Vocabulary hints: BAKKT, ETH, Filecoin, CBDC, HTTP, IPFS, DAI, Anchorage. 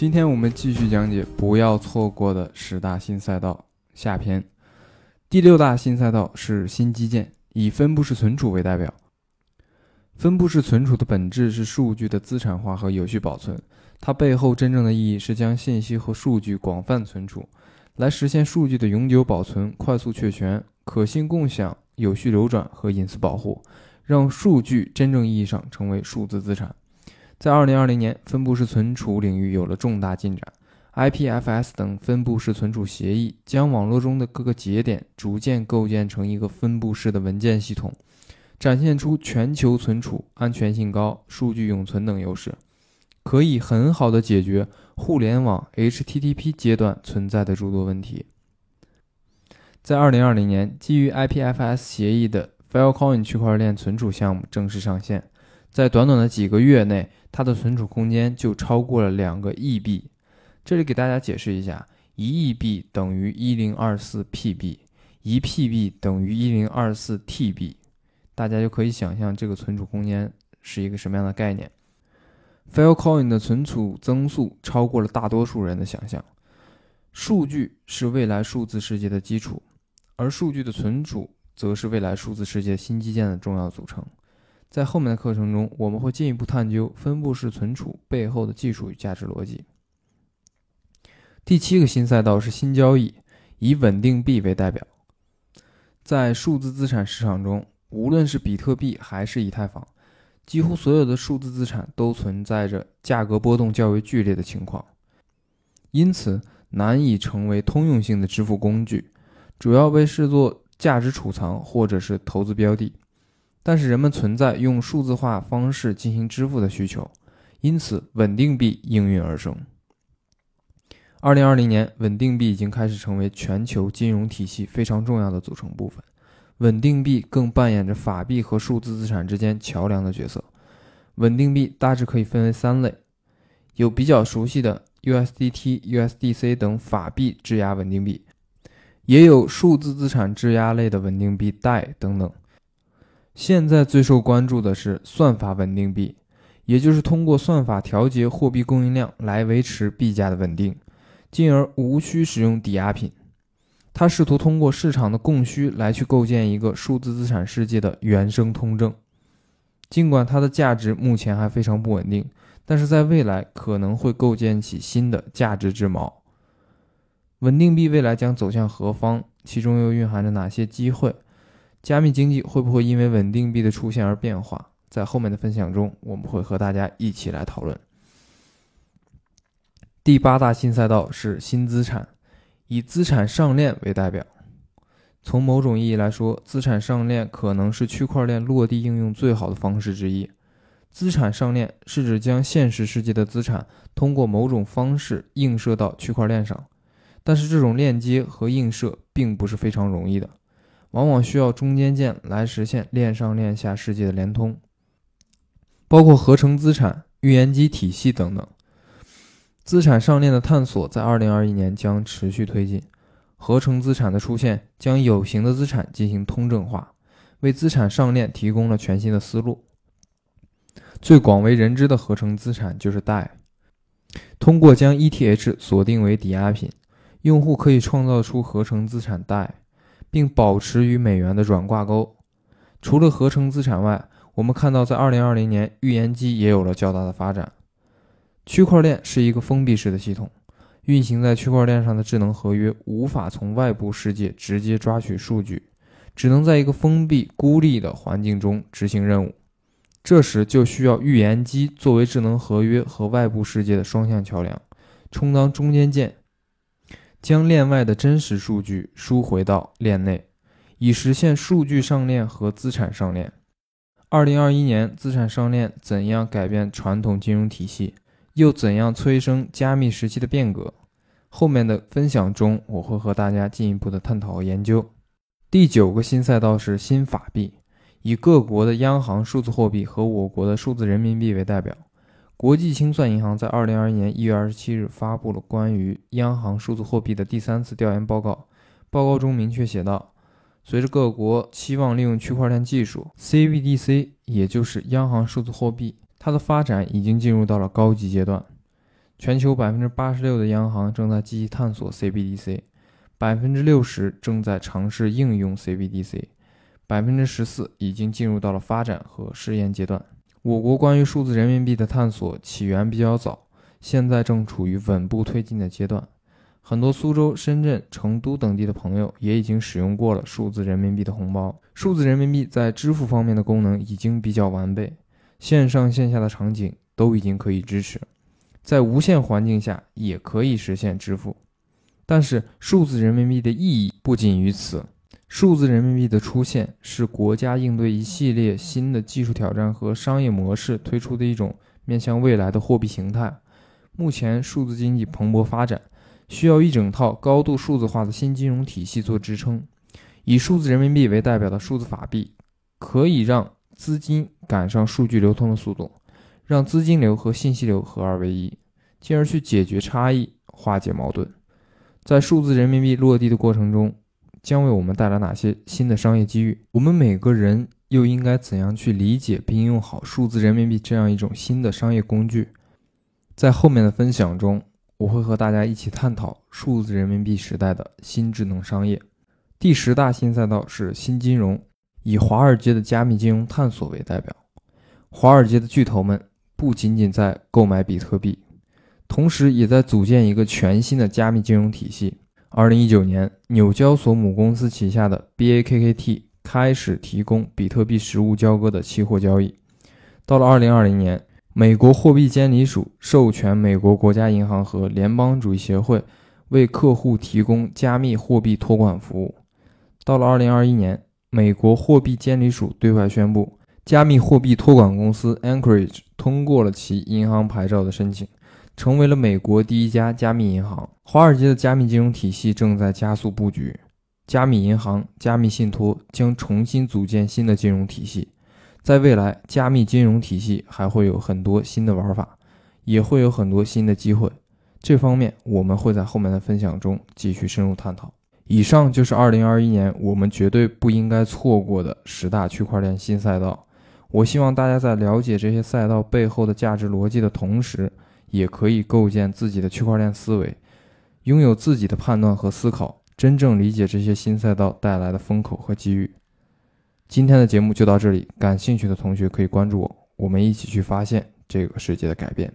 今天我们继续讲解不要错过的10大新赛道下篇。第6大新赛道是新基建，以分布式存储为代表。分布式存储的本质是数据的资产化和有序保存，它背后真正的意义是将信息和数据广泛存储，来实现数据的永久保存、快速确权、可信共享、有序流转和隐私保护，让数据真正意义上成为数字资产。在2020年，分布式存储领域有了重大进展。 IPFS 等分布式存储协议将网络中的各个节点逐渐构建成一个分布式的文件系统，展现出全球存储、安全性高、数据永存等优势，可以很好地解决互联网 HTTP 阶段存在的诸多问题。在2020年，基于 IPFS 协议的 Filecoin 区块链存储项目正式上线，在短短的几个月内，它的存储空间就超过了2个亿币。这里给大家解释一下，1亿币等于 1024PB， 1 PB 等于 1024TB， 大家就可以想象这个存储空间是一个什么样的概念。 Filecoin 的存储增速超过了大多数人的想象。数据是未来数字世界的基础，而数据的存储则是未来数字世界新基建的重要组成。在后面的课程中，我们会进一步探究分布式存储背后的技术与价值逻辑。第7个新赛道是新交易，以稳定币为代表。在数字资产市场中，无论是比特币还是以太坊，几乎所有的数字资产都存在着价格波动较为剧烈的情况，因此难以成为通用性的支付工具，主要被视作价值储藏或者是投资标的。但是人们存在用数字化方式进行支付的需求，因此稳定币应运而生。2020年，稳定币已经开始成为全球金融体系非常重要的组成部分。稳定币更扮演着法币和数字资产之间桥梁的角色。稳定币大致可以分为3类，有比较熟悉的 USDT、USDC 等法币质押稳定币，也有数字资产质押类的稳定币 DAI 等等。现在最受关注的是算法稳定币，也就是通过算法调节货币供应量来维持币价的稳定，进而无需使用抵押品。它试图通过市场的供需来去构建一个数字资产世界的原生通证。尽管它的价值目前还非常不稳定，但是在未来可能会构建起新的价值之锚。稳定币未来将走向何方？其中又蕴含着哪些机会？加密经济会不会因为稳定币的出现而变化？在后面的分享中，我们会和大家一起来讨论。第8大新赛道是新资产，以资产上链为代表。从某种意义来说，资产上链可能是区块链落地应用最好的方式之一。资产上链是指将现实世界的资产通过某种方式映射到区块链上，但是这种链接和映射并不是非常容易的，往往需要中间件来实现链上链下世界的联通，包括合成资产、预言机体系等等。资产上链的探索在2021年将持续推进，合成资产的出现将有形的资产进行通证化，为资产上链提供了全新的思路。最广为人知的合成资产就是 DAI， 通过将 ETH 锁定为抵押品，用户可以创造出合成资产 DAI， 并保持与美元的软挂钩。除了合成资产外，我们看到在2020年，预言机也有了较大的发展。区块链是一个封闭式的系统，运行在区块链上的智能合约无法从外部世界直接抓取数据，只能在一个封闭孤立的环境中执行任务。这时就需要预言机作为智能合约和外部世界的双向桥梁，充当中间件，将链外的真实数据输回到链内，以实现数据上链和资产上链。2021年，资产上链怎样改变传统金融体系，又怎样催生加密时期的变革？后面的分享中，我会和大家进一步的探讨和研究。第9个新赛道是新法币，以各国的央行数字货币和我国的数字人民币为代表。国际清算银行在2021年1月27日发布了关于央行数字货币的第3次调研报告，报告中明确写道，随着各国期望利用区块链技术 CBDC 也就是央行数字货币，它的发展已经进入到了高级阶段。全球 86% 的央行正在积极探索 CBDC， 60% 正在尝试应用 CBDC， 14% 已经进入到了发展和试验阶段。我国关于数字人民币的探索起源比较早，现在正处于稳步推进的阶段。很多苏州、深圳、成都等地的朋友也已经使用过了数字人民币的红包。数字人民币在支付方面的功能已经比较完备，线上线下的场景都已经可以支持，在无线环境下也可以实现支付。但是数字人民币的意义不仅于此，数字人民币的出现是国家应对一系列新的技术挑战和商业模式推出的一种面向未来的货币形态。目前数字经济蓬勃发展，需要一整套高度数字化的新金融体系做支撑。以数字人民币为代表的数字法币可以让资金赶上数据流通的速度，让资金流和信息流合二为一，进而去解决差异，化解矛盾。在数字人民币落地的过程中，将为我们带来哪些新的商业机遇？我们每个人又应该怎样去理解并用好数字人民币这样一种新的商业工具？在后面的分享中，我会和大家一起探讨数字人民币时代的新智能商业。第10大新赛道是新金融，以华尔街的加密金融探索为代表。华尔街的巨头们不仅仅在购买比特币，同时也在组建一个全新的加密金融体系。2019年，纽交所母公司旗下的 BAKKT 开始提供比特币实物交割的期货交易。到了2020年，美国货币监理署授权美国国家银行和联邦主义协会为客户提供加密货币托管服务。到了2021年，美国货币监理署对外宣布，加密货币托管公司 Anchorage 通过了其银行牌照的申请，成为了美国第一家加密银行。华尔街的加密金融体系正在加速布局，加密银行、加密信托将重新组建新的金融体系。在未来，加密金融体系还会有很多新的玩法，也会有很多新的机会，这方面我们会在后面的分享中继续深入探讨。以上就是2021年我们绝对不应该错过的10大区块链新赛道。我希望大家在了解这些赛道背后的价值逻辑的同时，也可以构建自己的区块链思维，拥有自己的判断和思考，真正理解这些新赛道带来的风口和机遇。今天的节目就到这里，感兴趣的同学可以关注我，我们一起去发现这个世界的改变。